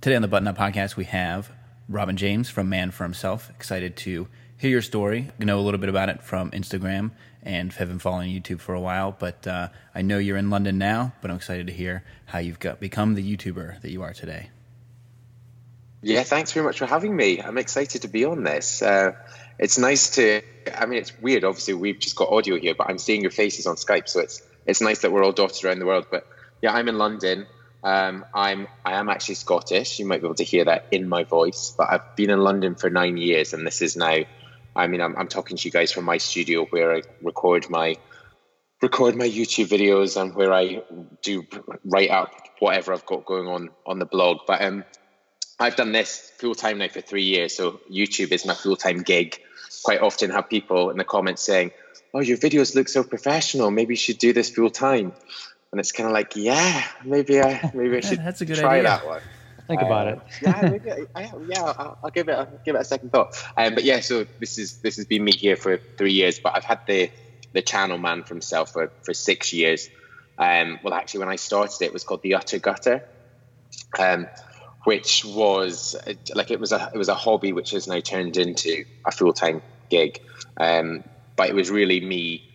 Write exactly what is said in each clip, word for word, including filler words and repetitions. Today on the Button Up Podcast, we have Robin James from Man For Himself. Excited to hear your story. I know a little bit about it from Instagram and have been following YouTube for a while, but uh, I know you're in London now, but I'm excited to hear how you've got, become the YouTuber that you are today. Yeah, thanks very much for having me. I'm excited to be on this. Uh, it's nice to, I mean, it's weird, obviously, we've just got audio here, but I'm seeing your faces on Skype, so it's it's nice that we're all dotted around the world. But yeah, I'm in London. Um, I'm, I am actually Scottish. You might be able to hear that in my voice, but I've been in London for nine years, and this is now, I mean, I'm, I'm talking to you guys from my studio where I record my record my YouTube videos and where I do write up whatever I've got going on on the blog. But um, I've done this full-time now for three years, so YouTube is my full-time gig. Quite often have people in the comments saying, oh, your videos look so professional, maybe you should do this full-time. And it's kind of like, yeah, maybe I maybe I should That's a good try idea. that one. Think um, about it. yeah, maybe I, I, yeah, I'll, I'll give it I'll give it a second thought. Um, but yeah, so this is this has been me here for three years, but I've had the the channel Man For Himself for, for six years. Um, well, actually, when I started, it was called The Utter Gutter, um, which was like it was a it was a hobby which has now turned into a full time gig. Um, but it was really me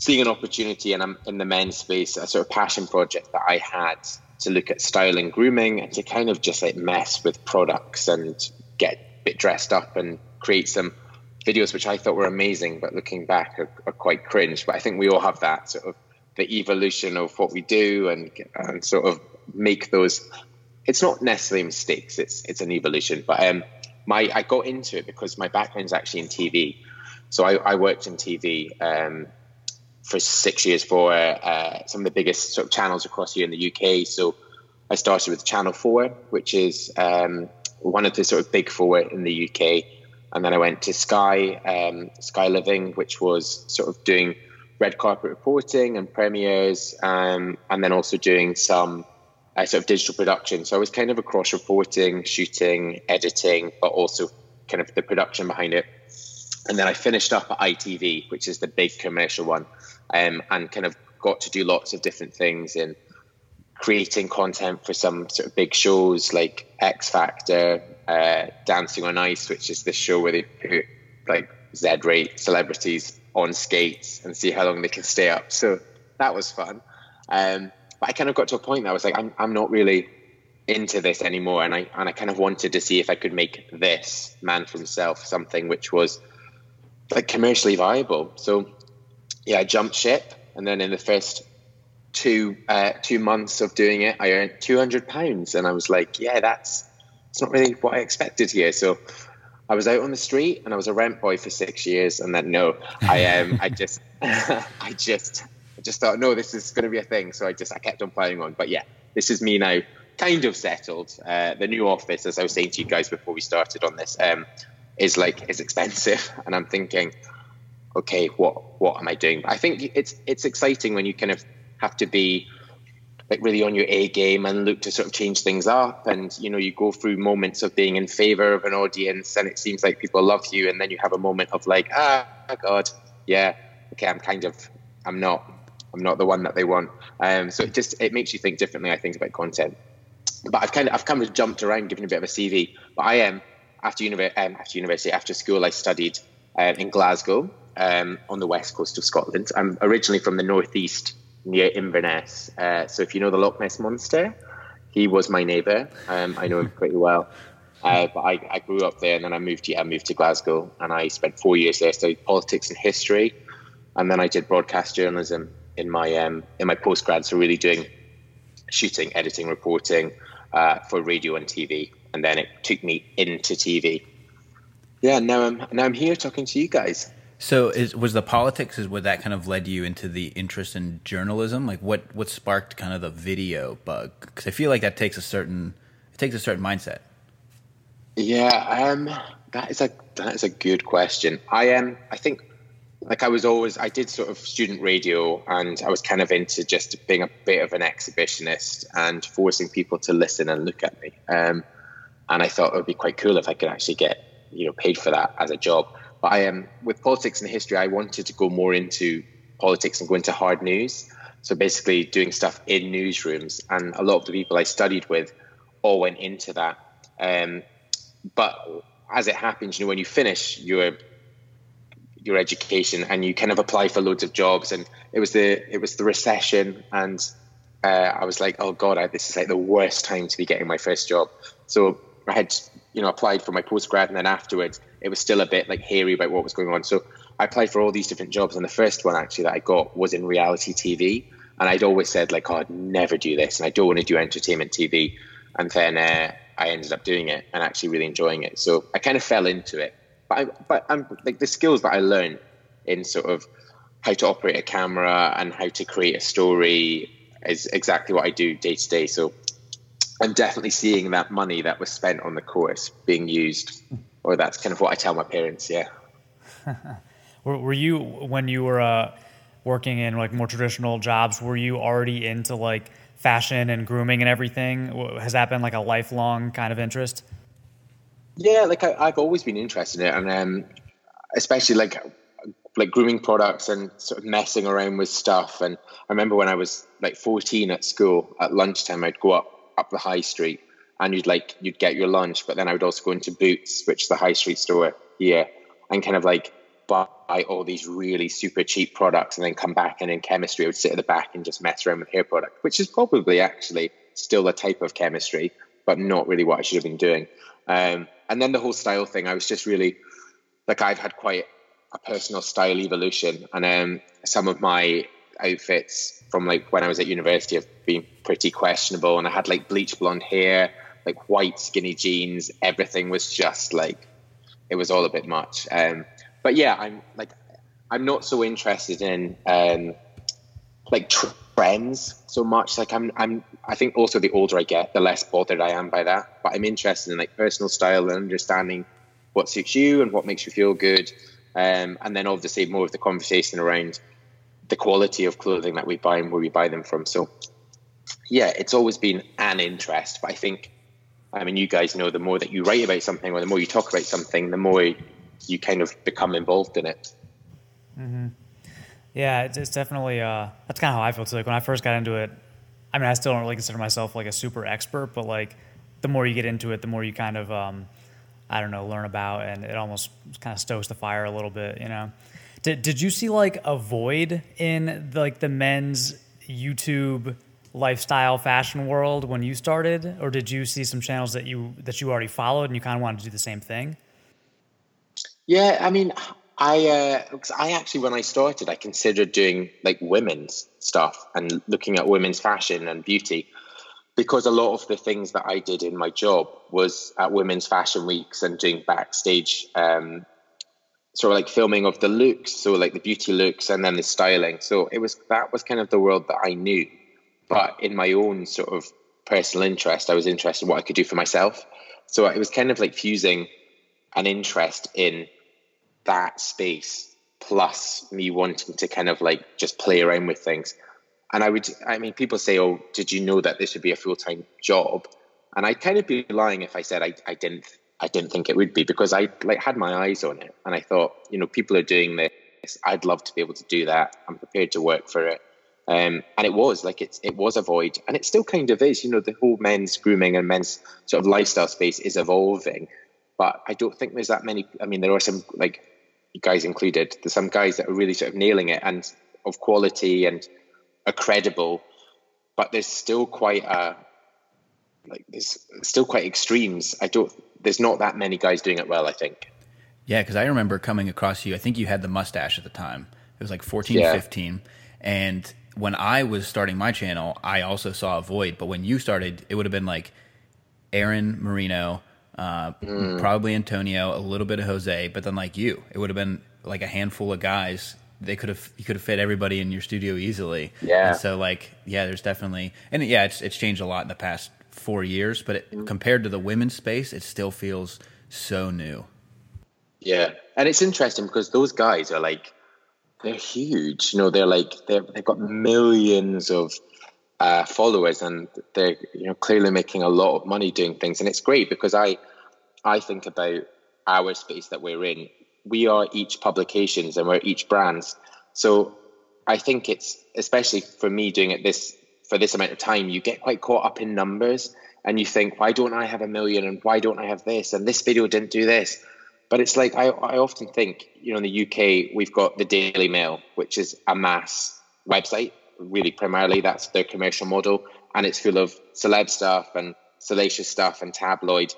seeing an opportunity, and I'm in the men's space, a sort of passion project that I had to look at style and grooming and to kind of just like mess with products and get a bit dressed up and create some videos, which I thought were amazing, but looking back are, are quite cringe. But I think we all have that sort of the evolution of what we do and, and sort of make those, it's not necessarily mistakes. It's, it's an evolution, but um, my, I got into it because my background's actually in T V. So I, I worked in T V, um, for six years for uh, some of the biggest sort of channels across here in the U K. So I started with Channel four, which is um, one of the sort of big four in the U K. And then I went to Sky, um, Sky Living, which was sort of doing red carpet reporting and premieres, um, and then also doing some uh, sort of digital production. So I was kind of across reporting, shooting, editing, but also kind of the production behind it. And then I finished up at I T V, which is the big commercial one, um, and kind of got to do lots of different things in creating content for some sort of big shows like X Factor, uh, Dancing on Ice, which is the show where they put like Z-rate celebrities on skates and see how long they can stay up. So that was fun. Um, but I kind of got to a point that I was like, I'm, I'm not really into this anymore. And I, and I kind of wanted to see if I could make this Man For Himself something which was like commercially viable. So yeah, I jumped ship, and then in the first two uh, two months of doing it, I earned two hundred pounds, and I was like, yeah, that's it's not really what I expected here. So I was out on the street, and I was a rent boy for six years, and then no, I um, I just I just I just thought, no, this is going to be a thing. So I just I kept on playing on. But yeah, this is me now, kind of settled. Uh, the new office, as I was saying to you guys before we started on this, Um, is like is expensive, and I'm thinking, okay, what what am I doing? But I think it's it's exciting when you kind of have to be like really on your A game and look to sort of change things up, and you know, you go through moments of being in favor of an audience and it seems like people love you, and then you have a moment of like, ah, oh god, yeah, okay, I'm kind of I'm not I'm not the one that they want. Um so it just it makes you think differently, I think, about content. But I've kind of I've kind of jumped around, given a bit of a C V. But I am um, After, univer- um, after university, after school, I studied uh, in Glasgow, um, on the west coast of Scotland. I'm originally from the northeast, near Inverness. Uh, so if you know the Loch Ness Monster, he was my neighbour. Um, I know him pretty well. Uh, but I, I grew up there, and then I moved, yeah, I moved to Glasgow, and I spent four years there. I studied politics and history, and then I did broadcast journalism in my um, in my postgrad. So really doing shooting, editing, reporting uh, for radio and T V. And then it took me into T V. Yeah, now I'm now I'm here talking to you guys. So, is, was the politics is what that kind of led you into the interest in journalism? Like, what, what sparked kind of the video bug? Because I feel like that takes a certain it takes a certain mindset. Yeah, um, that is a that is a good question. I am. Um, I think like I was always I did sort of student radio, and I was kind of into just being a bit of an exhibitionist and forcing people to listen and look at me. Um, And I thought it would be quite cool if I could actually get, you know, paid for that as a job. But I am um, with politics and history, I wanted to go more into politics and go into hard news. So basically doing stuff in newsrooms. And a lot of the people I studied with all went into that. Um, but as it happens, you know, when you finish your your education and you kind of apply for loads of jobs, and it was the it was the recession, and uh, I was like, oh God, I, this is like the worst time to be getting my first job. So I had, you know, applied for my postgrad, and then afterwards it was still a bit like hairy about what was going on. So I applied for all these different jobs, and the first one actually that I got was in reality T V. And I'd always said like, oh, I'd never do this, and I don't want to do entertainment T V. And then uh, I ended up doing it and actually really enjoying it. So I kind of fell into it. But I, but I'm like the skills that I learned in sort of how to operate a camera and how to create a story is exactly what I do day to day. So I'm definitely seeing that money that was spent on the course being used, or that's kind of what I tell my parents. Yeah. Were you, when you were uh, working in like more traditional jobs, were you already into like fashion and grooming and everything? Has that been like a lifelong kind of interest? Yeah, like I, I've always been interested in it, and um, especially like like grooming products and sort of messing around with stuff. And I remember when I was like fourteen at school, at lunchtime, I'd go up up the high street, and you'd like you'd get your lunch, but then I would also go into Boots, which is the high street store here, and kind of like buy all these really super cheap products, and then come back, and in chemistry I would sit at the back and just mess around with hair product, which is probably actually still a type of chemistry, but not really what I should have been doing. Um, and then the whole style thing, I was just really like, I've had quite a personal style evolution, and um, some of my outfits from like when I was at university have been pretty questionable, and I had like bleach blonde hair, like white skinny jeans, everything was just like, it was all a bit much. Um, But yeah, I'm like, I'm not so interested in um, like trends so much. Like I'm, I'm, I think also the older I get, the less bothered I am by that. But I'm interested in like personal style and understanding what suits you and what makes you feel good. Um, and then obviously more of the conversation around the quality of clothing that we buy and where we buy them from. So yeah, it's always been an interest. But I think, I mean, you guys know, the more that you write about something or the more you talk about something, the more you kind of become involved in it. Mm-hmm. Yeah, it's, it's definitely, uh, that's kind of how I feel too. Like when I first got into it, I mean, I still don't really consider myself like a super expert, but like the more you get into it, the more you kind of, um, I don't know, learn about, and it almost kind of stokes the fire a little bit, you know? Did, did you see like a void in the, like the men's YouTube lifestyle fashion world when you started, or did you see some channels that you, that you already followed and you kind of wanted to do the same thing? Yeah, I mean, I uh, I actually, when I started, I considered doing like women's stuff and looking at women's fashion and beauty, because a lot of the things that I did in my job was at women's fashion weeks and doing backstage um, sort of like filming of the looks, so like the beauty looks and then the styling. So it was, that was kind of the world that I knew. But in my own sort of personal interest, I was interested in what I could do for myself. So it was kind of like fusing an interest in that space plus me wanting to kind of like just play around with things. And I would, I mean, people say, oh, did you know that this would be a full-time job? And I'd kind of be lying if I said I, I didn't, I didn't think it would be, because I like had my eyes on it and I thought, you know, people are doing this. I'd love to be able to do that. I'm prepared to work for it. Um, and it was like, it's, it was a void, and it still kind of is, you know, the whole men's grooming and men's sort of lifestyle space is evolving. But I don't think there's that many. I mean, there are some, like, guys included, there's some guys that are really sort of nailing it and of quality and are credible, but there's still quite a, like, there's still quite extremes. I don't, there's not that many guys doing it well, I think. Yeah, because I remember coming across you, I think you had the mustache at the time. It was like fourteen, yeah. fifteen. And when I was starting my channel, I also saw a void. But when you started, it would have been like Aaron Marino, Uh, mm. probably Antonio, a little bit of Jose, but then like you, it would have been like a handful of guys. They could have, you could have fit everybody in your studio easily. Yeah. And so like, yeah, there's definitely, and yeah, it's, it's changed a lot in the past four years, but it, mm. compared to the women's space, it still feels so new. Yeah. And it's interesting because those guys are like, they're huge. You know, they're like, they're, they've got millions of uh, followers, and they're, you know, clearly making a lot of money doing things. And it's great because I, I think about our space that we're in. We are each publications and we're each brands. So I think it's, especially for me doing it this, for this amount of time, you get quite caught up in numbers. and you think, why don't I have a million, and why don't I have this, and this video didn't do this. But it's like, I, I often think, you know, in the U K, we've got the Daily Mail, which is a mass website, really primarily. That's their commercial model. And it's full of celeb stuff and salacious stuff and tabloid.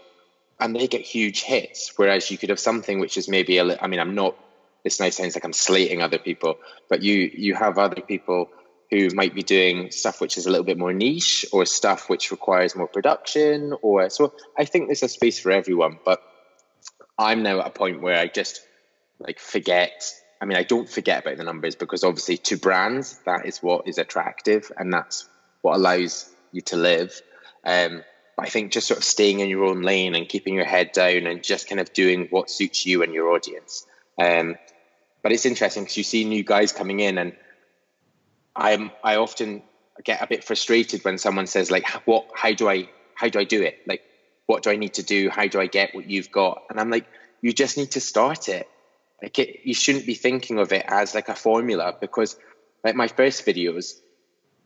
And they get huge hits, whereas you could have something which is maybe, a, I mean, I'm not, this now sounds like I'm slating other people, but you you have other people who might be doing stuff which is a little bit more niche, or stuff which requires more production. Or so I think there's a space for everyone, but I'm now at a point where I just like forget. I mean, I don't forget about the numbers, because obviously to brands, that is what is attractive, and that's what allows you to live. Um, but I think just sort of staying in your own lane and keeping your head down and just kind of doing what suits you and your audience. Um, but it's interesting because you see new guys coming in, and I'm, I often get a bit frustrated when someone says like, what, how do I, how do I do it? Like, what do I need to do? How do I get what you've got? And I'm like, you just need to start it. Like it, you shouldn't be thinking of it as like a formula, because like my first videos,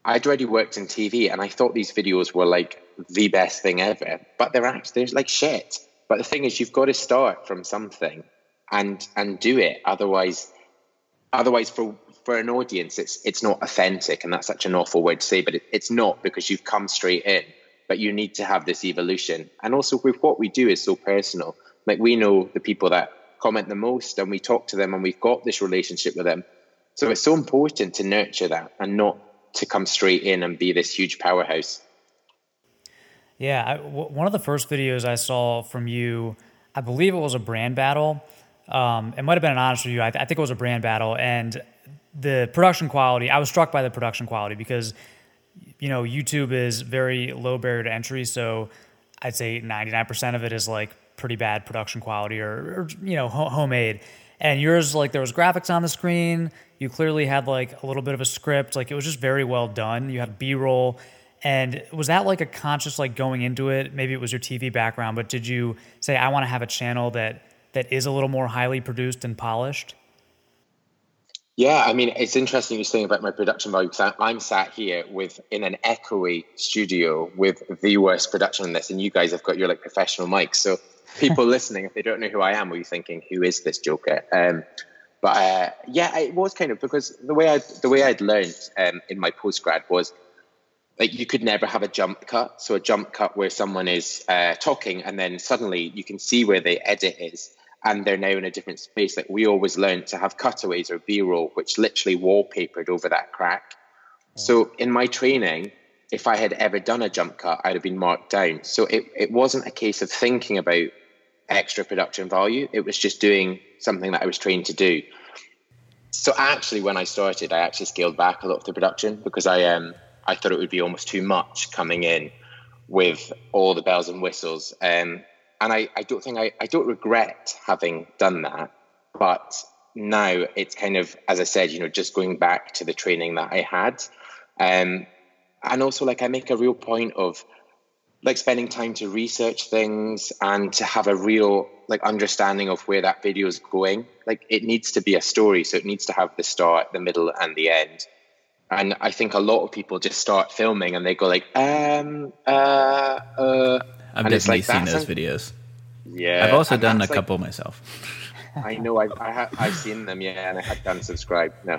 I'd already worked in T V and I thought these videos were like the best thing ever, but they're actually they're like shit. But the thing is, you've got to start from something and, and do it. Otherwise, otherwise for, for an audience, it's, it's not authentic. And that's such an awful word to say, but it, it's not, because you've come straight in. But you need to have this evolution. And also with what we do is so personal. Like we know the people that comment the most, and we talk to them, and we've got this relationship with them. So it's so important to nurture that and not to come straight in and be this huge powerhouse. Yeah. I, w- one of the first videos I saw from you, I believe it was a brand battle. Um, it might've been an honest review. I, th- I think it was a brand battle, and the production quality, I was struck by the production quality, because you know, YouTube is very low barrier to entry. So I'd say ninety-nine percent of it is like pretty bad production quality, or, or you know, ho- homemade. And yours, like there was graphics on the screen. You clearly had like a little bit of a script. Like it was just very well done. You had B-roll. And was that like a conscious, like going into it? Maybe it was your T V background, but did you say, I want to have a channel that, that is a little more highly produced and polished? Yeah, I mean, it's interesting you're saying about my production value, because I'm sat here with in an echoey studio with the worst production on this, and you guys have got your like professional mics. So people listening, if they don't know who I am, will be thinking, who is this joker? Um, but uh, yeah, it was kind of, because the way I the way I'd learned um, in my postgrad was like you could never have a jump cut. So a jump cut where someone is uh, talking and then suddenly you can see where they edit is. And they're now in a different space. Like we always learned to have cutaways or B-roll, which literally wallpapered over that crack. Mm. So in my training, if I had ever done a jump cut, I'd have been marked down. So it, it wasn't a case of thinking about extra production value. It was just doing something that I was trained to do. So actually, when I started, I actually scaled back a lot of the production, because I um I thought it would be almost too much coming in with all the bells and whistles. Um, And I, I don't think I, I don't regret having done that, but now it's kind of, as I said, you know, just going back to the training that I had. Um, and also like I make a real point of like spending time to research things and to have a real like understanding of where that video is going. Like it needs to be a story. So it needs to have the start, the middle and the end. And I think a lot of people just start filming and they go like, um, uh, uh, I've and definitely like seen those videos. Yeah, I've also done a like, couple myself. I know I've I have, I've seen them, yeah, and I had done unsubscribe. No,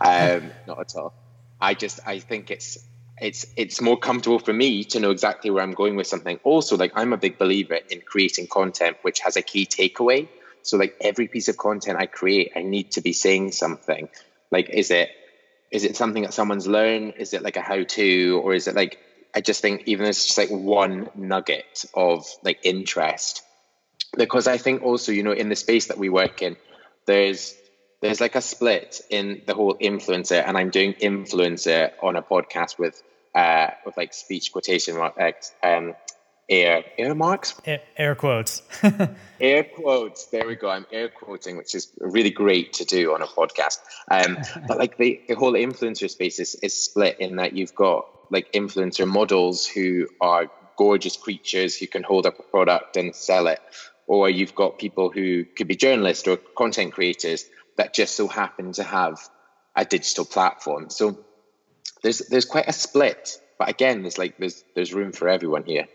um, not at all. I just I think it's it's it's more comfortable for me to know exactly where I'm going with something. Also, like I'm a big believer in creating content which has a key takeaway. So like every piece of content I create, I need to be saying something. Like is it is it something that someone's learned? Is it like a how-to, or is it like I just think even it's just like one nugget of like interest, because I think also, you know, in the space that we work in, there's, there's like a split in the whole influencer, and I'm doing influencer on a podcast with, uh, with like speech quotation marks, um, air, air marks, air, air quotes, air quotes. There we go. I'm air quoting, which is really great to do on a podcast. Um, but like the, the whole influencer space is, is split in that you've got like influencer models who are gorgeous creatures who can hold up a product and sell it. Or you've got people who could be journalists or content creators that just so happen to have a digital platform. So there's, there's quite a split, but again, there's like, there's, there's room for everyone here.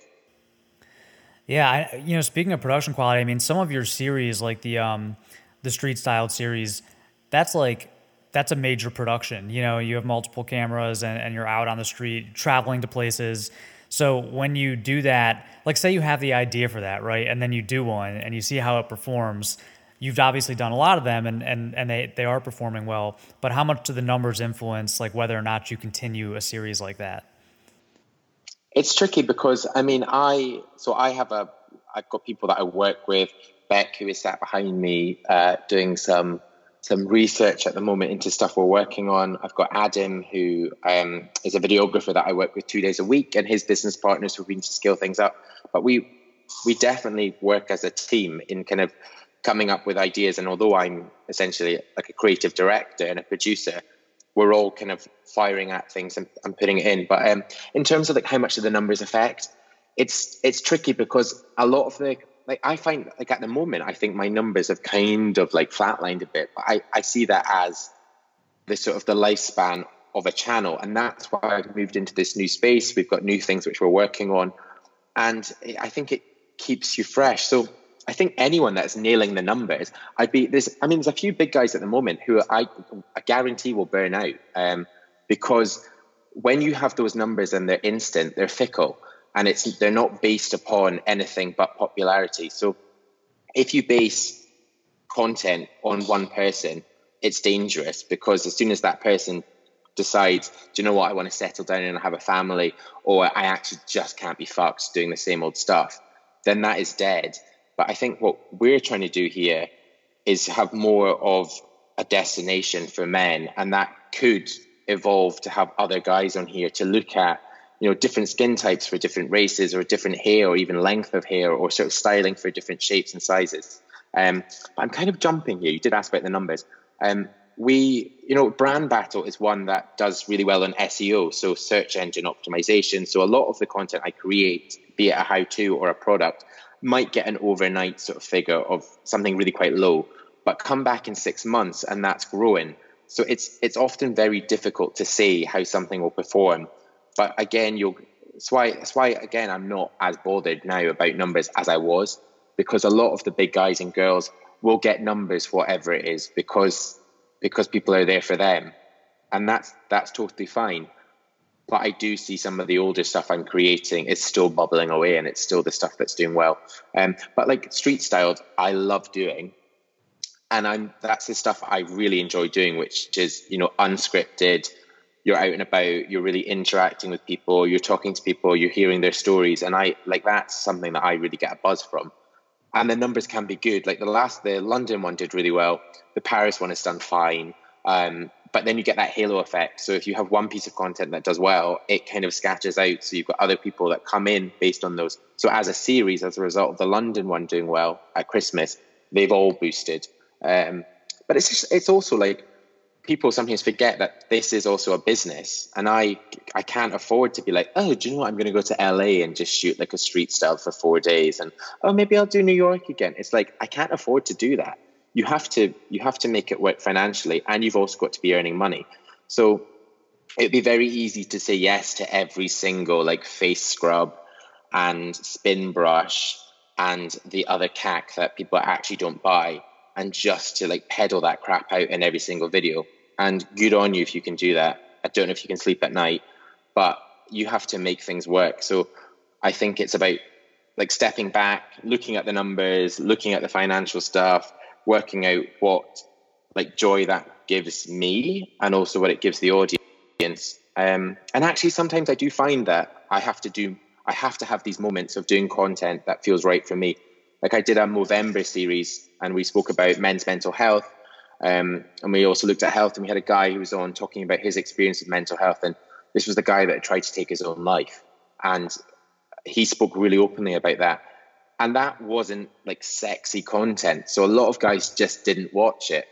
Yeah, I, you know, speaking of production quality, I mean, some of your series, like the um, the Street Styled series, that's like that's a major production. You know, you have multiple cameras and, and you're out on the street traveling to places. So when you do that, like say you have the idea for that, right? And then you do one and you see how it performs. You've obviously done a lot of them and, and, and they, they are performing well, but how much do the numbers influence like whether or not you continue a series like that? It's tricky because I mean, I, so I have a, I've got people that I work with. Beck, who is sat behind me, uh, doing some, some research at the moment into stuff we're working on. I've got Adam, who um, is a videographer that I work with two days a week, and his business partners who've been to scale things up. But we we definitely work as a team in kind of coming up with ideas. And although I'm essentially like a creative director and a producer, we're all kind of firing at things and, and putting it in. But um, in terms of like how much of the numbers affect, it's it's tricky because a lot of the Like I find like at the moment, I think my numbers have kind of like flatlined a bit, but I, I see that as the sort of the lifespan of a channel. And that's why I've moved into this new space. We've got new things which we're working on. And I think it keeps you fresh. So I think anyone that's nailing the numbers, I'd be this. I mean, there's a few big guys at the moment who I, I guarantee will burn out um, because when you have those numbers and they're instant, they're fickle. And it's they're not based upon anything but popularity. So if you base content on one person, it's dangerous because as soon as that person decides, do you know what, I want to settle down and have a family, or I actually just can't be fucked doing the same old stuff, then that is dead. But I think what we're trying to do here is have more of a destination for men, and that could evolve to have other guys on here to look at, you know, different skin types for different races, or different hair, or even length of hair, or sort of styling for different shapes and sizes. Um, but I'm kind of jumping here. You did ask about the numbers. Um, we, you know, Brand Battle is one that does really well on S E O, so search engine optimization. So a lot of the content I create, be it a how-to or a product, might get an overnight sort of figure of something really quite low, but come back in six months and that's growing. So it's it's often very difficult to say how something will perform. But again, you'll, that's why, that's why, again, I'm not as bothered now about numbers as I was, because a lot of the big guys and girls will get numbers, whatever it is, because, because people are there for them. And that's, that's totally fine. But I do see some of the older stuff I'm creating is still bubbling away, and it's still the stuff that's doing well. Um, but like Street Styled, I love doing. And I'm, that's the stuff I really enjoy doing, which is, you know, unscripted. You're out and about, you're really interacting with people, you're talking to people, you're hearing their stories. And I like, that's something that I really get a buzz from. And the numbers can be good. Like the last, the London one did really well. The Paris one has done fine. Um, but then you get that halo effect. So if you have one piece of content that does well, it kind of scatters out. So you've got other people that come in based on those. So as a series, as a result of the London one doing well at Christmas, they've all boosted. Um, but it's just, it's also like, people sometimes forget that this is also a business, and I I can't afford to be like, oh, do you know what? I'm going to go to L A and just shoot like a street style for four days, and oh, maybe I'll do New York again. It's like I can't afford to do that. You have to you have to make it work financially, and you've also got to be earning money. So it'd be very easy to say yes to every single like face scrub and spin brush and the other C A C that people actually don't buy, and just to like peddle that crap out in every single video. And good on you if you can do that. I don't know if you can sleep at night, but you have to make things work. So I think it's about like stepping back, looking at the numbers, looking at the financial stuff, working out what like joy that gives me and also what it gives the audience. Um, and actually sometimes I do find that I have to do, I have to have these moments of doing content that feels right for me. Like I did a Movember series and we spoke about men's mental health. Um, and we also looked at health, and we had a guy who was on talking about his experience with mental health. And this was the guy that tried to take his own life. And he spoke really openly about that. And that wasn't like sexy content. So a lot of guys just didn't watch it.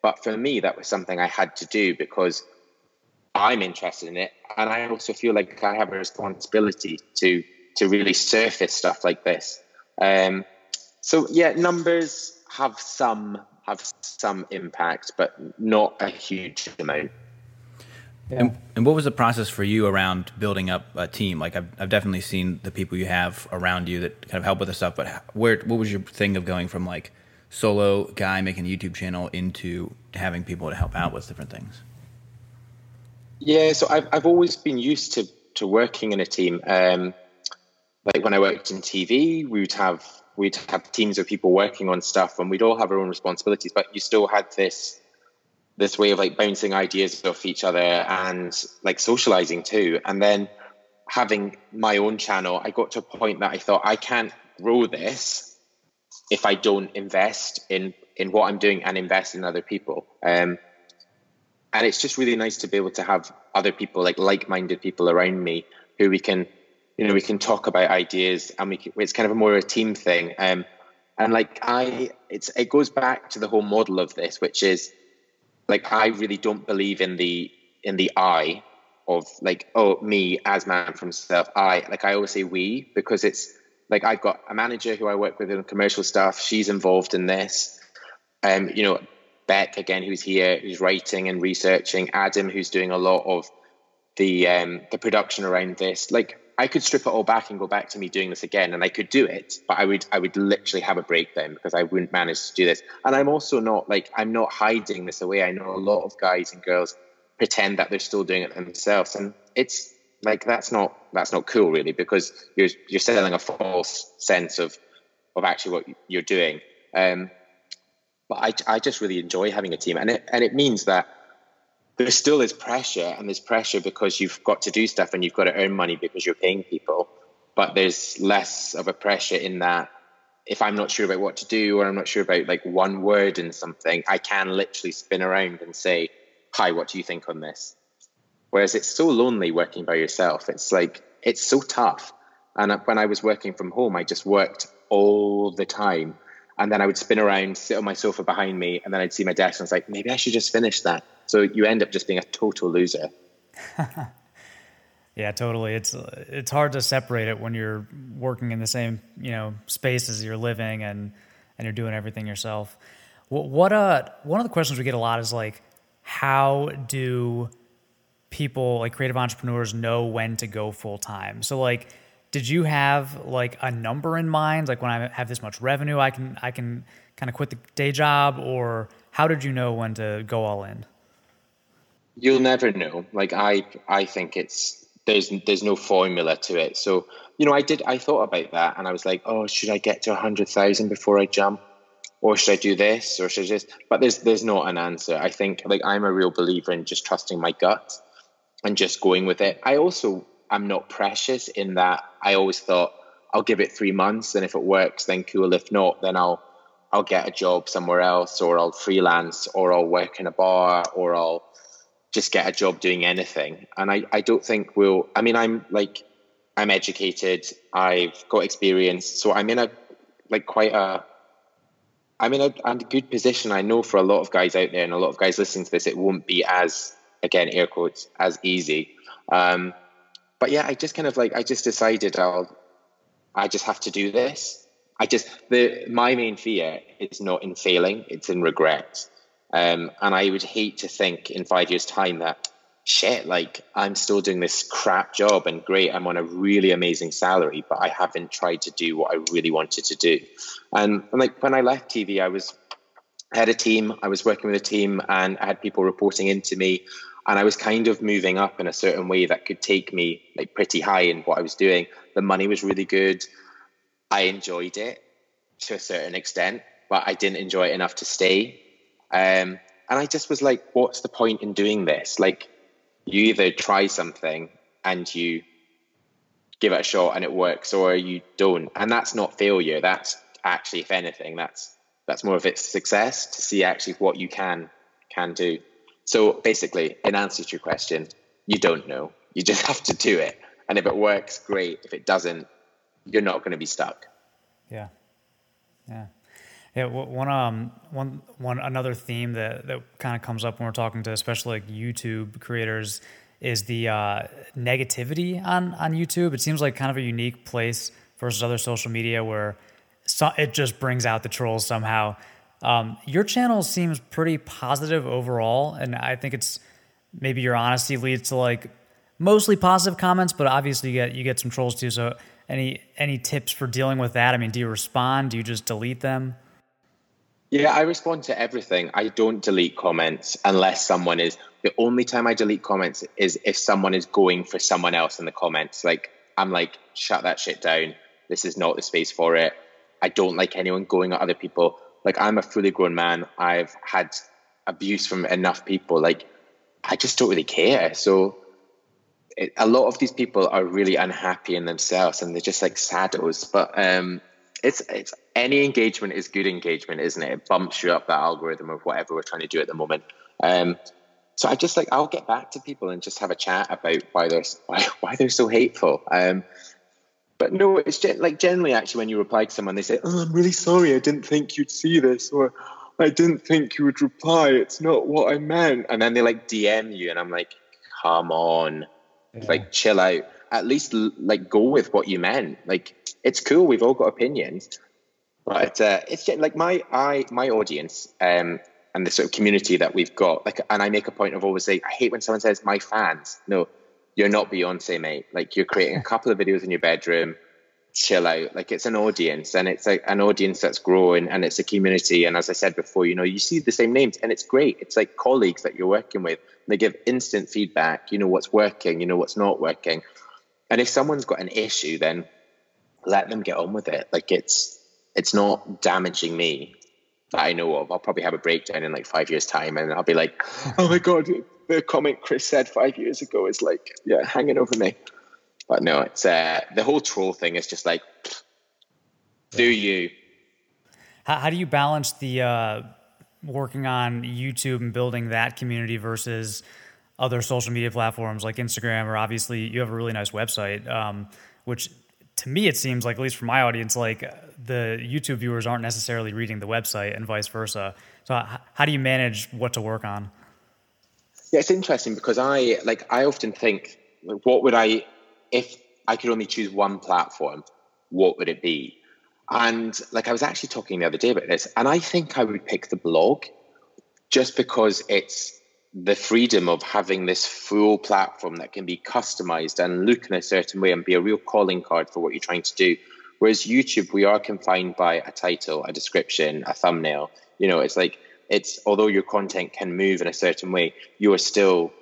But for me, that was something I had to do because I'm interested in it. And I also feel like I have a responsibility to, to really surface stuff like this. Um, so yeah, numbers have some, have some impact, but not a huge amount. Yeah. And, and what was the process for you around building up a team? Like, I've, I've definitely seen the people you have around you that kind of help with this stuff, but how, where, what was your thing of going from like solo guy making a YouTube channel into having people to help out with different things? Yeah, so I've I've always been used to to working in a team. Um, like when I worked in T V, we'd have we'd have teams of people working on stuff, and we'd all have our own responsibilities. But you still had this this way of like bouncing ideas off each other and like socializing too. And then having my own channel, I got to a point that I thought, I can't grow this if I don't invest in in what I'm doing and invest in other people. Um, And it's just really nice to be able to have other people, like like-minded people around me, who we can, you know, we can talk about ideas, and we can, it's kind of a more a team thing. Um, and like I, it's it goes back to the whole model of this, which is like I really don't believe in the in the I of like, oh, me as Man For Himself. I like I always say we, because it's like I've got a manager who I work with in commercial stuff. She's involved in this, um, you know. Beck, again, who's here, who's writing and researching. Adam, who's doing a lot of the um, the production around this. Like, I could strip it all back and go back to me doing this again, and I could do it, but I would I would literally have a breakdown because I wouldn't manage to do this. And I'm also not, like, I'm not hiding this away. I know a lot of guys and girls pretend that they're still doing it themselves, and it's, like, that's not that's not cool, really, because you're you're selling a false sense of, of actually what you're doing. Um But I, I just really enjoy having a team. And it, and it means that there still is pressure, and there's pressure because you've got to do stuff and you've got to earn money because you're paying people. But there's less of a pressure in that if I'm not sure about what to do, or I'm not sure about like one word in something, I can literally spin around and say, hi, what do you think on this? Whereas it's so lonely working by yourself. It's like, it's so tough. And when I was working from home, I just worked all the time. And then I would spin around, sit on my sofa behind me, and then I'd see my desk, and I was like, maybe I should just finish that. So you end up just being a total loser. Yeah, totally. It's it's hard to separate it when you're working in the same, you know, space as you're living, and and you're doing everything yourself. What, what uh, one of the questions we get a lot is like, how do people, like creative entrepreneurs, know when to go full time? So like, did you have like a number in mind? Like, when I have this much revenue, I can I can kind of quit the day job? Or how did you know when to go all in? You'll never know. Like I I think it's there's there's no formula to it. So, you know, I did I thought about that, and I was like, oh, should I get to a hundred thousand before I jump? Or should I do this? Or should I just but there's there's not an answer. I think like I'm a real believer in just trusting my gut and just going with it. I also I'm not precious in that I always thought I'll give it three months and if it works, then cool. If not, then I'll, I'll get a job somewhere else, or I'll freelance, or I'll work in a bar, or I'll just get a job doing anything. And I, I don't think we'll, I mean, I'm like, I'm educated. I've got experience. So I'm in a, like quite a, I'm in a, I'm in a good position. I know for a lot of guys out there and a lot of guys listening to this, it won't be as, again, air quotes, as easy. Um, But yeah, I just kind of like, I just decided I'll, I just have to do this. I just, the my main fear is not in failing, it's in regret. Um, and I would hate to think in five years time that shit, like I'm still doing this crap job, and great, I'm on a really amazing salary, but I haven't tried to do what I really wanted to do. And, and like when I left T V, I was, I had a team, I was working with a team, and I had people reporting into me. And I was kind of moving up in a certain way that could take me like pretty high in what I was doing. The money was really good. I enjoyed it to a certain extent, but I didn't enjoy it enough to stay. Um, and I just was like, what's the point in doing this? Like, you either try something and you give it a shot and it works, or you don't. And that's not failure. That's actually, if anything, that's that's more of its success, to see actually what you can can do. So basically, in answer to your question, you don't know. You just have to do it. And if it works, great. If it doesn't, you're not going to be stuck. Yeah. Yeah. Yeah. One, um, one, one, another theme that, that kind of comes up when we're talking to, especially like YouTube creators, is the uh, negativity on, on YouTube. It seems like kind of a unique place versus other social media where so, it just brings out the trolls somehow. Um, your channel seems pretty positive overall, and I think it's maybe your honesty leads to like mostly positive comments, but obviously you get you get some trolls too. So any any tips for dealing with that? I mean, do you respond? Do you just delete them? Yeah, I respond to everything. I don't delete comments unless someone is, the only time I delete comments is if someone is going for someone else in the comments. Like, I'm like, shut that shit down. This is not the space for it. I don't like anyone going at other people. Like, I'm a fully grown man. I've had abuse from enough people. Like, I just don't really care. So it, a lot of these people are really unhappy in themselves and they're just like saddos. But um, it's, it's, any engagement is good engagement, isn't it? It bumps you up that algorithm of whatever we're trying to do at the moment. Um, so I just like, I'll get back to people and just have a chat about why they're, why, why they're so hateful. Um, but no, it's gen- like generally actually when you reply to someone, they say, oh, I'm really sorry. I didn't think you'd see this, or I didn't think you would reply. It's not what I meant. And then they like D M you and I'm like, come on, yeah. Like chill out. At least like go with what you meant. Like it's cool. We've all got opinions. But uh, it's like my I my audience um, and the sort of community that we've got. Like, and I make a point of always saying, I hate when someone says my fans. No, you're not Beyonce, mate. Like you're creating a couple of videos in your bedroom. Chill out. Like it's an audience, and it's like an audience that's growing, and it's a community. And as I said before, you know, you see the same names, and it's great. It's like colleagues that you're working with. They give instant feedback. You know what's working. You know what's not working. And if someone's got an issue, then let them get on with it. Like it's. It's not damaging me that I know of. I'll probably have a breakdown in like five years time and I'll be like, oh my God, the comment Chris said five years ago is like, yeah, hanging over me. But no, it's uh, the whole troll thing is just like, do you. How, how do you balance the uh, working on YouTube and building that community versus other social media platforms like Instagram, or obviously you have a really nice website, um, which to me, it seems like, at least for my audience, like the YouTube viewers aren't necessarily reading the website and vice versa. So how, how do you manage what to work on? Yeah, it's interesting because I like I often think, like, what would I, if I could only choose one platform, what would it be? And like I was actually talking the other day about this, and I think I would pick the blog just because it's the freedom of having this full platform that can be customized and look in a certain way and be a real calling card for what you're trying to do. Whereas YouTube, we are confined by a title, a description, a thumbnail. You know, it's like, it's, although your content can move in a certain way, you are still,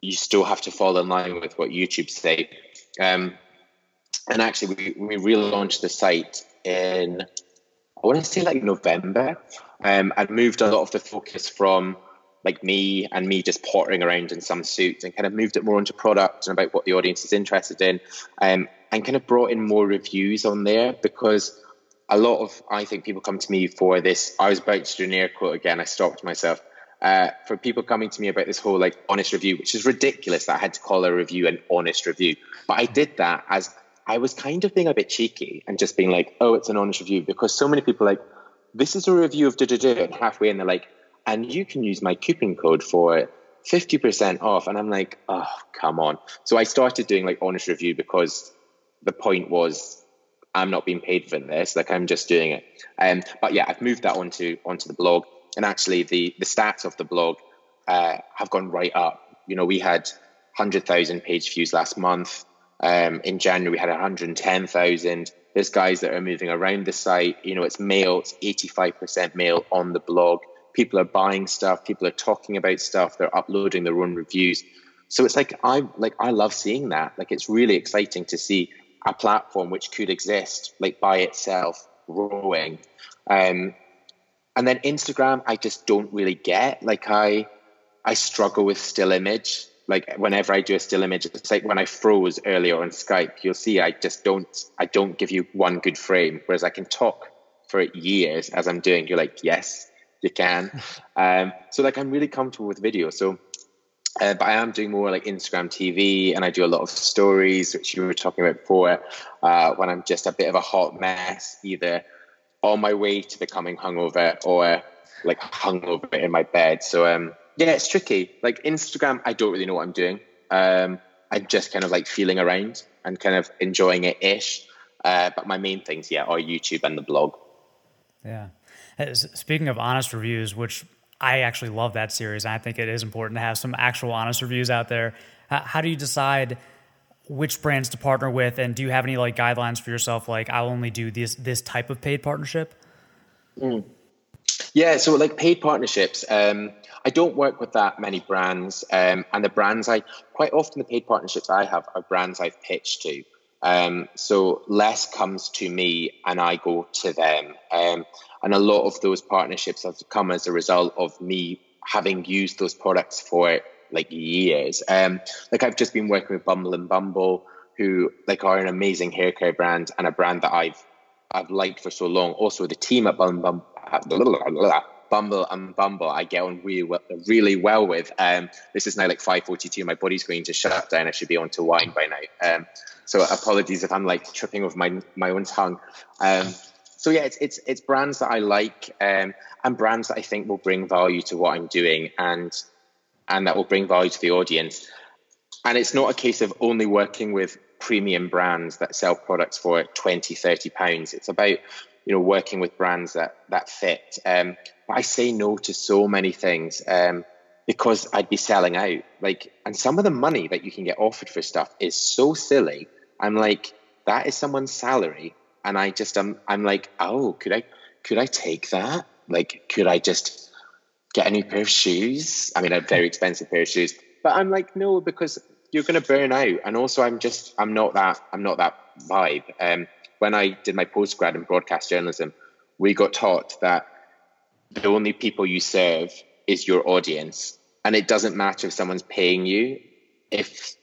you still have to fall in line with what YouTube say. Um, and actually we, we relaunched the site in, I want to say like November, um, and moved a lot of the focus from like me and me just pottering around in some suit and kind of moved it more onto product and about what the audience is interested in, um, and kind of brought in more reviews on there because a lot of, I think people come to me for this, I was about to do an air quote again, I stopped myself, uh, for people coming to me about this whole like honest review, which is ridiculous that I had to call a review an honest review. But I did that as I was kind of being a bit cheeky and just being like, oh, it's an honest review, because so many people are like, this is a review of da-da-da, and halfway in they're like, and you can use my coupon code for fifty percent off. And I'm like, oh, come on. So I started doing like honest review because the point was I'm not being paid for this. Like I'm just doing it. Um, but yeah, I've moved that onto, onto the blog. And actually the, the stats of the blog uh, have gone right up. You know, we had one hundred thousand page views last month. Um, in January, we had one hundred ten thousand. There's guys that are moving around the site. You know, it's male. It's eighty-five percent male on the blog. People are buying stuff. People are talking about stuff. They're uploading their own reviews. So it's like, I like I love seeing that. Like, it's really exciting to see a platform which could exist like by itself growing. Um, and then Instagram, I just don't really get. Like, I I struggle with still image. Like, whenever I do a still image, it's like when I froze earlier on Skype, you'll see I just don't I don't give you one good frame. Whereas I can talk for years as I'm doing. You're like, yes. You can. Um, so like, I'm really comfortable with video. So, uh, but I am doing more like Instagram T V, and I do a lot of stories, which you were talking about before, uh, when I'm just a bit of a hot mess, either on my way to becoming hungover or like hungover in my bed. So, um, yeah, it's tricky. Like Instagram, I don't really know what I'm doing. Um, I'm just kind of like feeling around and kind of enjoying it ish. Uh, but my main things, yeah, are YouTube and the blog. Yeah. Speaking of honest reviews, which I actually love that series, and I think it is important to have some actual honest reviews out there. How do you decide which brands to partner with, and do you have any like guidelines for yourself, like I'll only do this this type of paid partnership? Mm. Yeah, so like paid partnerships, um, I don't work with that many brands, um, and the brands I quite often the paid partnerships I have are brands I've pitched to. Um, so less comes to me and I go to them. Um, and a lot of those partnerships have come as a result of me having used those products for like years. Um, like I've just been working with Bumble and Bumble, who like are an amazing hair care brand and a brand that I've, I've liked for so long. Also the team at Bumble and Bumble, Bumble and Bumble, I get on really well, really well with. Um, this is now like five forty-two. My body's going to shut down. I should be on to wine by now. Um, so apologies if I'm like tripping over my my own tongue. Um, so yeah, it's it's it's brands that I like, um, and brands that I think will bring value to what I'm doing, and and that will bring value to the audience. And it's not a case of only working with premium brands that sell products for twenty, thirty pounds. It's about, you know, working with brands that that fit. Um, but I say no to so many things um, because I'd be selling out. Like, and some of the money that you can get offered for stuff is so silly. I'm like, that is someone's salary, and I just um, I'm like, oh, could I could I take that? Like, could I just get a new pair of shoes? I mean, a very expensive pair of shoes. But I'm like, no, because you're going to burn out. And also, I'm just I'm not that I'm not that vibe. Um, When I did my postgrad in broadcast journalism, we got taught that the only people you serve is your audience. And it doesn't matter if someone's paying you. If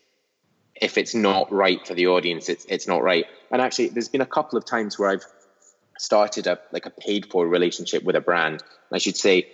if it's not right for the audience, it's it's not right. And actually, there's been a couple of times where I've started a like a paid for relationship with a brand. And I should say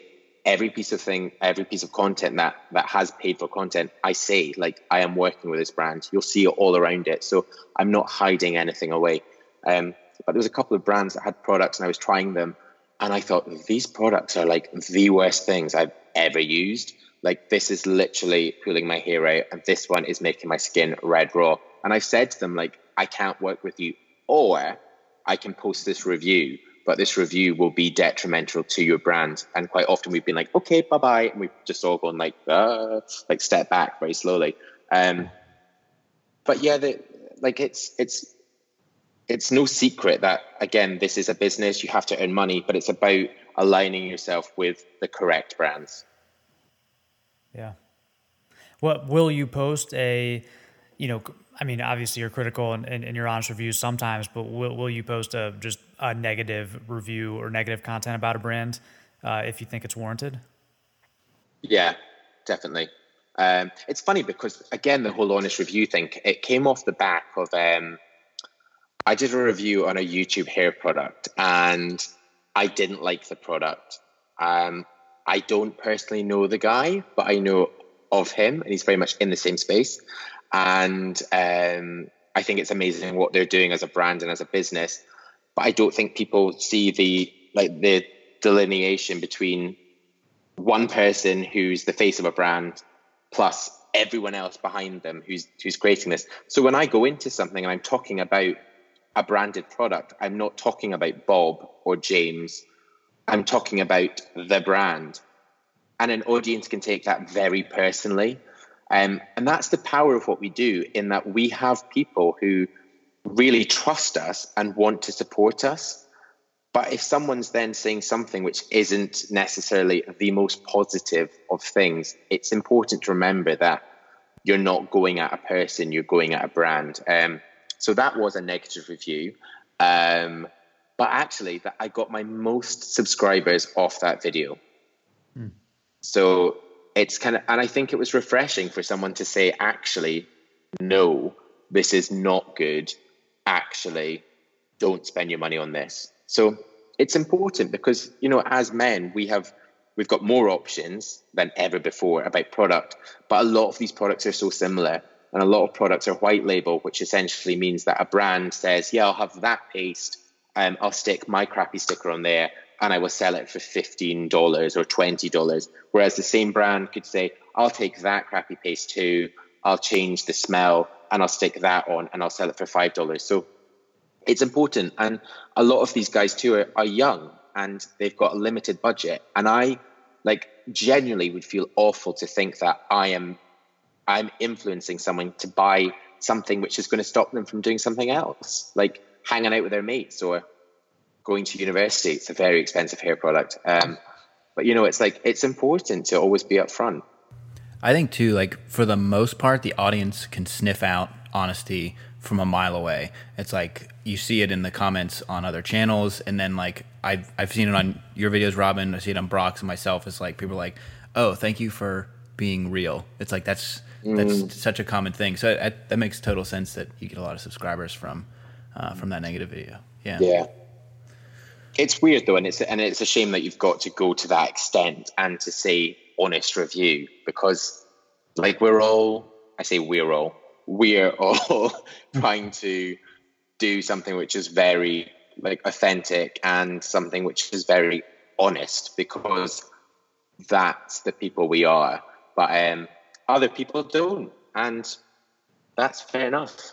every piece of thing, every piece of content that that has paid for content, I say, like, I am working with this brand. You'll see it all around it. So I'm not hiding anything away. Um, but there was a couple of brands that had products and I was trying them and I thought, these products are like the worst things I've ever used. Like, this is literally pulling my hair out and this one is making my skin red raw. And I've said to them, like, I can't work with you, or I can post this review, but this review will be detrimental to your brand. And quite often we've been like, okay, bye-bye. And we've just all gone like, uh, like step back very slowly. Um, but yeah, the, like it's, it's, it's no secret that, again, this is a business. You have to earn money, but it's about aligning yourself with the correct brands. Yeah. What will you post a, you know, I mean, obviously you're critical and, and, and you're honest reviews sometimes, but will, will you post a, just a negative review or negative content about a brand uh, if you think it's warranted? Yeah, definitely. Um, it's funny because, again, the whole honest review thing, it came off the back of, um, I did a review on a YouTube hair product and I didn't like the product. Um, I don't personally know the guy, but I know of him and he's very much in the same space. And um, I think it's amazing what they're doing as a brand and as a business. But I don't think people see the like the delineation between one person who's the face of a brand plus everyone else behind them who's who's creating this. So when I go into something and I'm talking about a branded product, I'm not talking about Bob or James. I'm talking about the brand. And an audience can take that very personally. Um, and that's the power of what we do, in that we have people who really trust us and want to support us. But if someone's then saying something which isn't necessarily the most positive of things, it's important to remember that you're not going at a person, you're going at a brand. Um, So that was a negative review. Um, but actually, that I got my most subscribers off that video. Mm. So it's kind of, and I think it was refreshing for someone to say, actually, no, this is not good. Actually, don't spend your money on this. So it's important because, you know, as men, we have, we've got more options than ever before about product. But a lot of these products are so similar. And a lot of products are white label, which essentially means that a brand says, yeah, I'll have that paste. Um, I'll stick my crappy sticker on there and I will sell it for fifteen dollars or twenty dollars. Whereas the same brand could say, I'll take that crappy paste too. I'll change the smell and I'll stick that on and I'll sell it for five dollars. So it's important. And a lot of these guys too are, are young and they've got a limited budget. And I like genuinely would feel awful to think that I am, I'm influencing someone to buy something which is going to stop them from doing something else, like hanging out with their mates or going to university. It's a very expensive hair product. Um, but, you know, it's like, it's important to always be upfront. I think too, like for the most part, the audience can sniff out honesty from a mile away. It's like you see it in the comments on other channels, and then like I've I've seen it on your videos, Robin. I see it on Brock's and myself. It's like people are like, "Oh, thank you for being real." It's like that's that's mm. such a common thing. So I, that makes total sense that you get a lot of subscribers from uh, from that negative video. Yeah, yeah. It's weird though, and it's and it's a shame that you've got to go to that extent and to say honest review, because like we're all I say we're all. we're all trying to do something which is very like authentic and something which is very honest, because that's the people we are, but um, other people don't, and that's fair enough.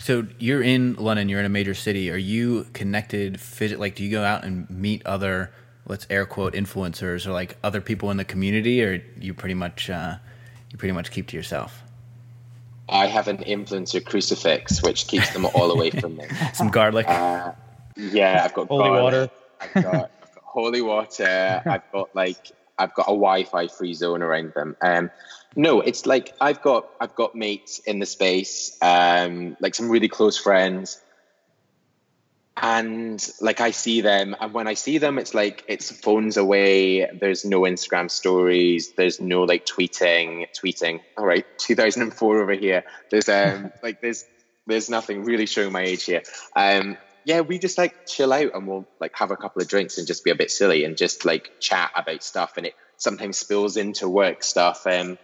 So you're in London, you're in a major city. Are you connected, like do you go out and meet other, let's air quote, influencers, or like other people in the community, or you pretty much uh, you pretty much keep to yourself? I have an influencer crucifix, which keeps them all away from me. Some garlic. Uh, yeah, I've got holy garlic. Water. I've got, I've got holy water. I've got like I've got a Wi-Fi free zone around them. Um, no, it's like I've got I've got mates in the space, um, like some really close friends, and like I see them, and when I see them, it's like it's phones away. There's no Instagram stories. There's no like tweeting, tweeting. All right, two thousand four over here. There's um like there's there's nothing really showing my age here. Um, yeah, we just like chill out, and we'll like have a couple of drinks and just be a bit silly and just like chat about stuff, and it sometimes spills into work stuff. Um,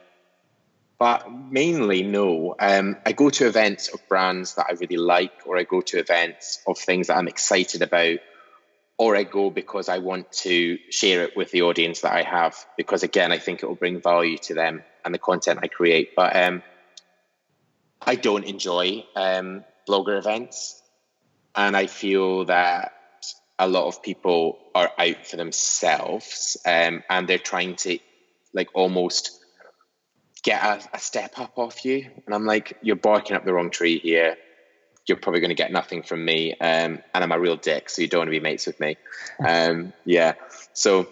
but mainly no. Um, I go to events of brands that I really like, or I go to events of things that I'm excited about, or I go because I want to share it with the audience that I have, because again, I think it will bring value to them and the content I create. But um, I don't enjoy um, blogger events, and I feel that a lot of people are out for themselves, um, and they're trying to like almost get a, a step up off you, and I'm like, you're barking up the wrong tree here. You're probably going to get nothing from me, um, and I'm a real dick, so you don't want to be mates with me. Um, yeah, so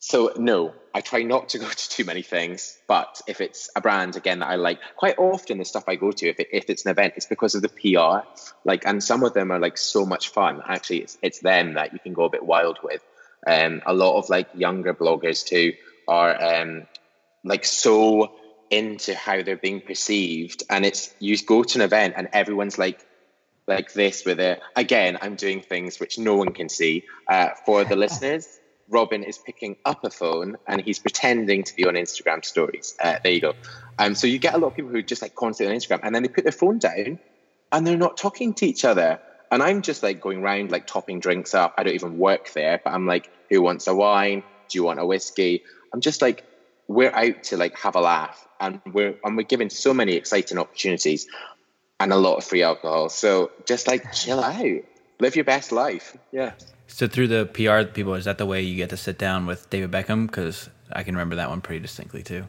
so no, I try not to go to too many things, but if it's a brand again that I like, quite often the stuff I go to, if it, if it's an event, it's because of the P R, like, and some of them are like so much fun. Actually, it's it's them that you can go a bit wild with. Um, a lot of like younger bloggers too are. Um, like so into how they're being perceived, and it's you go to an event and everyone's like like this with it. Again, I'm doing things which no one can see uh, for the listeners. Robin is picking up a phone and he's pretending to be on Instagram stories. Uh, there you go. Um, so you get a lot of people who are just like constantly on Instagram, and then they put their phone down and they're not talking to each other. And I'm just like going around like topping drinks up. I don't even work there, but I'm like, who wants a wine? Do you want a whiskey? I'm just like, we're out to like have a laugh, and we're and we're given so many exciting opportunities and a lot of free alcohol. So just like chill out, live your best life. Yeah. So through the P R people, is that the way you get to sit down with David Beckham? Because I can remember that one pretty distinctly too.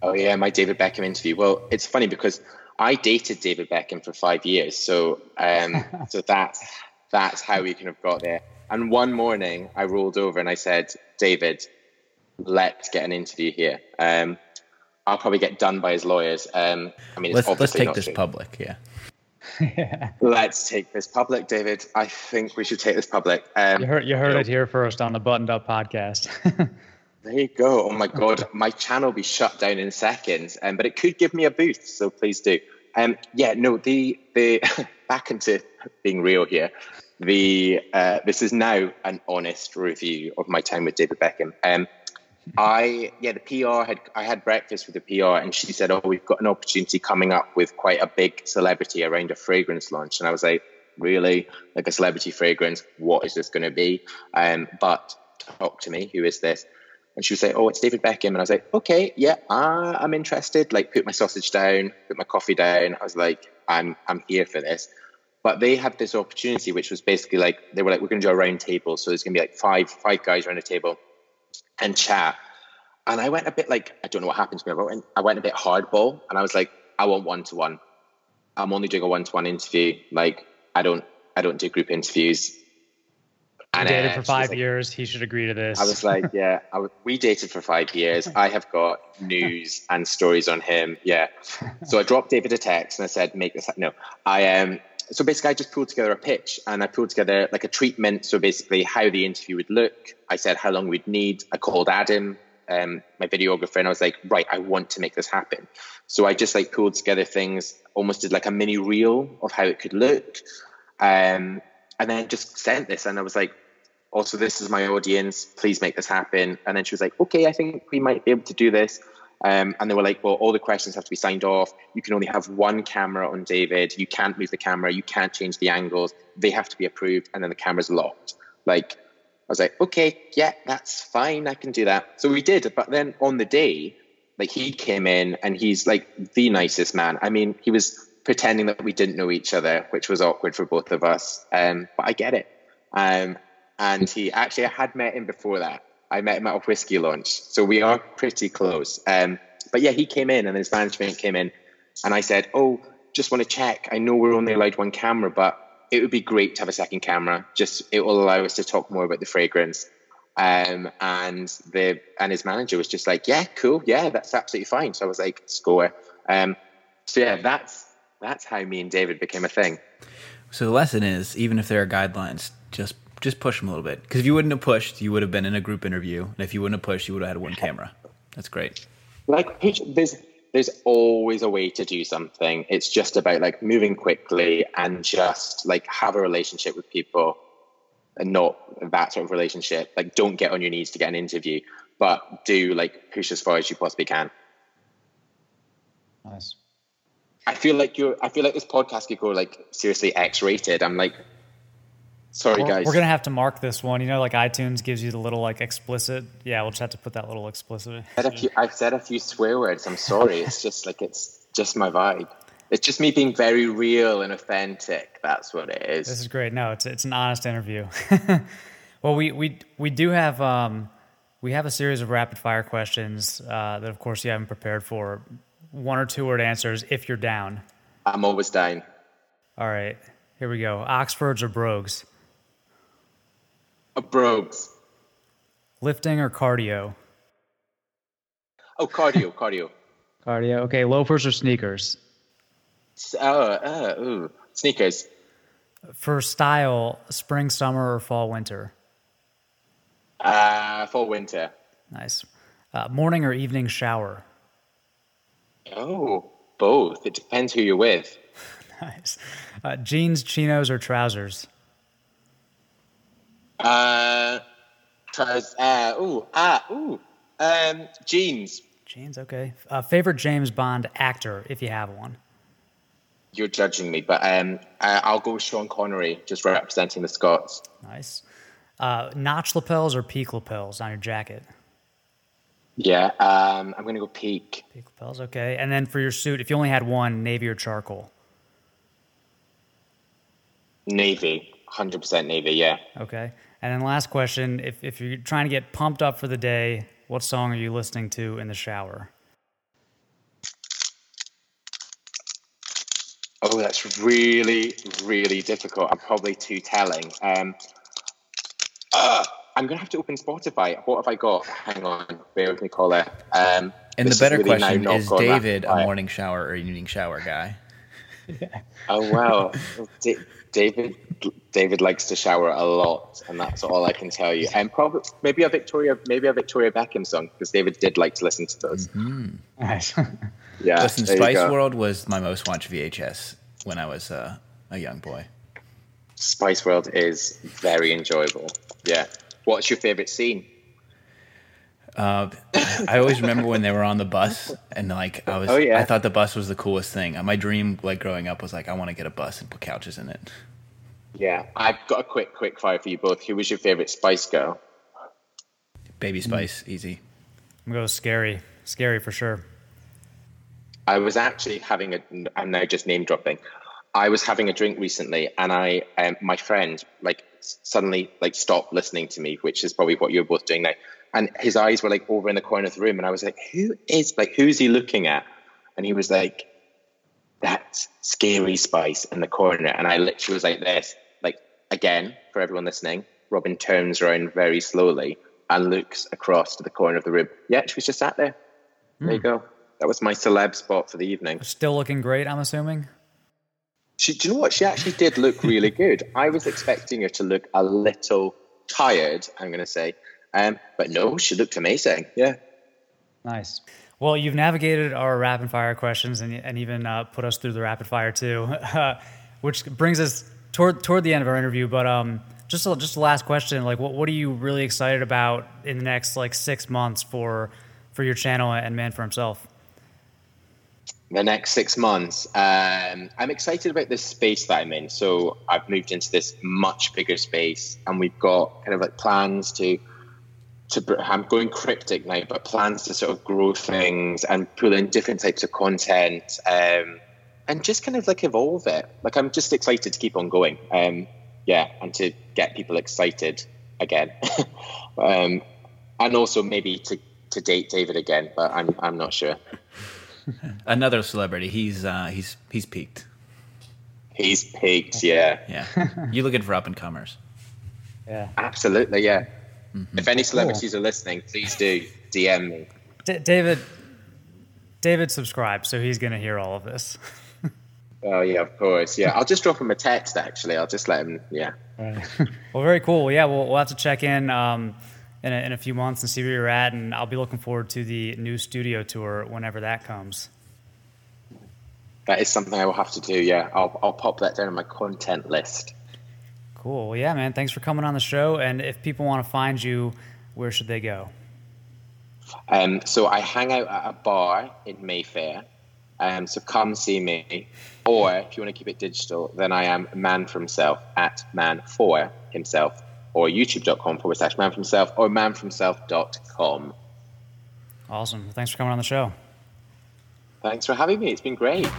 Oh yeah, my David Beckham interview. Well, it's funny because I dated David Beckham for five years, so um, so that's that's how we kind of got there. And one morning, I rolled over and I said, David, let's get an interview here. Um, I'll probably get done by his lawyers. Um, I mean, it's let's, let's take this true. public. Yeah. yeah. Let's take this public, David. I think we should take this public. Um, you heard, you heard you know, it here first on the Buttoned Up podcast. There you go. Oh my God. My channel will be shut down in seconds, um, but it could give me a boost. So please do. Um, yeah, no, the, the back into being real here. The, uh, this is now an honest review of my time with David Beckham. Um, I, yeah, the P R had, I had breakfast with the P R, and she said, oh, we've got an opportunity coming up with quite a big celebrity around a fragrance launch. And I was like, really? Like a celebrity fragrance? What is this going to be? Um, but talk to me. Who is this? And she was like, oh, it's David Beckham. And I was like, okay, yeah, uh, I'm interested. Like put my sausage down, put my coffee down. I was like, I'm, I'm here for this. But they had this opportunity, which was basically like, they were like, we're going to do a round table. So there's going to be like five, five guys around a table. and chat. And I went a bit like, I don't know what happened to me. I went, I went a bit hardball, and I was like, I want one-to-one. I'm only doing a one-to-one interview. Like, I don't, I don't do group interviews. And, dated uh, for five like, years. He should agree to this. I was like, yeah, I w- we dated for five years. I have got news and stories on him. Yeah. So I dropped David a text and I said, make this happen. No, I um. So basically I just pulled together a pitch and I pulled together like a treatment. So basically how the interview would look. I said how long we'd need. I called Adam, um, my videographer, and I was like, right, I want to make this happen. So I just like pulled together things, almost did like a mini reel of how it could look. Um, and then just sent this. And I was like, also, this is my audience. Please make this happen. And then she was like, okay, I think we might be able to do this. Um, and they were like, well, all the questions have to be signed off. You can only have one camera on David. You can't move the camera. You can't change the angles. They have to be approved. And then the camera's locked. Like, I was like, okay, yeah, that's fine. I can do that. So we did. But then on the day, like he came in and he's like the nicest man. I mean, he was pretending that we didn't know each other, which was awkward for both of us. Um, but I get it. Um, and he actually, I had met him before that. I met him at a whiskey launch. So we are pretty close. Um, but yeah, he came in and his management came in and I said, oh, just want to check. I know we're only allowed one camera, but it would be great to have a second camera. Just, it will allow us to talk more about the fragrance. Um, and the, and his manager was just like, yeah, cool. Yeah, that's absolutely fine. So I was like, score. Um, so yeah, that's, that's how me and David became a thing. So the lesson is, even if there are guidelines, just Just push them a little bit. Because if you wouldn't have pushed, you would have been in a group interview. And if you wouldn't have pushed, you would have had one camera. That's great. Like, there's there's always a way to do something. It's just about, like, moving quickly and just, like, have a relationship with people and not that sort of relationship. Like, don't get on your knees to get an interview, but do, like, push as far as you possibly can. Nice. I feel like you're, I feel like this podcast could go, like, seriously X-rated. I'm like... Sorry, we're, guys. We're going to have to mark this one. You know, like iTunes gives you the little, like, explicit. Yeah, we'll just have to put that little explicit. I've said a few, I've said a few swear words. I'm sorry. It's just, like, it's just my vibe. It's just me being very real and authentic. That's what it is. This is great. No, it's it's an honest interview. Well, we, we we do have um, we have a series of rapid-fire questions uh, that, of course, you haven't prepared for. One or two-word answers if you're down. I'm always down. All right. Here we go. Oxfords or brogues? Brogues. Lifting or cardio? Oh, cardio, cardio. Cardio. Okay, loafers or sneakers? Oh, uh, ooh. Sneakers. For style, spring, summer, or fall, winter? Uh, fall, winter. Nice. Uh, morning or evening shower? Oh, both. It depends who you're with. Nice. Uh, jeans, chinos, or trousers? Uh, trousers. Uh, ooh, ah, ooh. Um, jeans. Jeans, okay. Uh, favorite James Bond actor, if you have one. You're judging me, but um, I, I'll go with Sean Connery, just representing the Scots. Nice. Uh, notch lapels or peak lapels on your jacket? Yeah, um, I'm gonna go peak. Peak lapels, okay. And then for your suit, if you only had one, navy or charcoal? Navy. one hundred percent navy, yeah. Okay. And then last question, if if you're trying to get pumped up for the day, what song are you listening to in the shower? Oh, that's really, really difficult. I'm probably too telling. Um, uh, I'm going to have to open Spotify. What have I got? Hang on. Bear with me, caller. Um, and the better really question is, David a morning shower or evening shower guy? Yeah. Oh, wow. D- David David likes to shower a lot, and that's all I can tell you. And probably maybe a Victoria maybe a Victoria Beckham song, because David did like to listen to those. Mm-hmm. Nice. Yeah. Listen, Spice World was my most watched V H S when I was uh, a young boy. Spice World is very enjoyable. Yeah. What's your favorite scene? Uh, I always remember when they were on the bus, and like I was, oh, yeah. I thought the bus was the coolest thing. My dream, like growing up, was like I want to get a bus and put couches in it. Yeah, I've got a quick, quick fire for you both. Who was your favorite Spice Girl? Baby Spice, mm. Easy. I'm gonna go Scary, Scary for sure. I was actually having a. I'm now just name dropping. I was having a drink recently, and I, um, my friend, like suddenly, like stopped listening to me, which is probably what you're both doing now. and his eyes were like over in the corner of the room. And I was like, who is, like, who's he looking at? And he was like, that scary Spice in the corner. And I literally was like this, like, again, for everyone listening, Robin turns around very slowly and looks across to the corner of the room. Yeah, she was just sat there. Mm. There you go. That was my celeb spot for the evening. Still looking great, I'm assuming. She, do you know what? She actually did look really good. I was expecting her to look a little tired, I'm going to say. Um, but no, she looked amazing. Yeah. Nice. Well, you've navigated our rapid fire questions and, and even uh, put us through the rapid fire too, uh, which brings us toward toward the end of our interview. But um, just a, just the last question, like, what what are you really excited about in the next like six months for for your channel and Man For Himself? The next six months, um, I'm excited about this space that I'm in. So I've moved into this much bigger space, and we've got kind of like plans to. To, I'm going cryptic now, but plans to sort of grow things and pull in different types of content, um, and just kind of like evolve it. Like, I'm just excited to keep on going. Um, yeah. And to get people excited again. um, and also maybe to, to date David again, but I'm, I'm not sure. Another celebrity. He's, uh, he's, he's peaked. He's peaked. Yeah. Yeah. You're looking for up and comers. Yeah, absolutely. Yeah. If any celebrities cool. are listening, please do D M me. D- David, David subscribes, so he's going to hear all of this. Oh, yeah, of course. Yeah, I'll just drop him a text, actually. I'll just let him, yeah. Right. Well, very cool. Yeah, we'll, we'll have to check in um, in, a, in a few months and see where you're at, and I'll be looking forward to the new studio tour whenever that comes. That is something I will have to do, yeah. I'll, I'll pop that down on my content list. Cool. Yeah, man. Thanks for coming on the show. And if people want to find you, where should they go? Um, so I hang out at a bar in Mayfair. Um, so come see me. Or if you want to keep it digital, then I am Man For Himself at Man For Himself, or youtube.com forward slash Man For Himself or man for himself dot com. Awesome. Thanks for coming on the show. Thanks for having me. It's been great.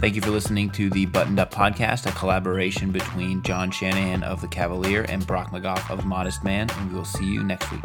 Thank you for listening to the Buttoned Up Podcast, a collaboration between John Shanahan of The Cavalier and Brock McGough of The Modest Man, and we will see you next week.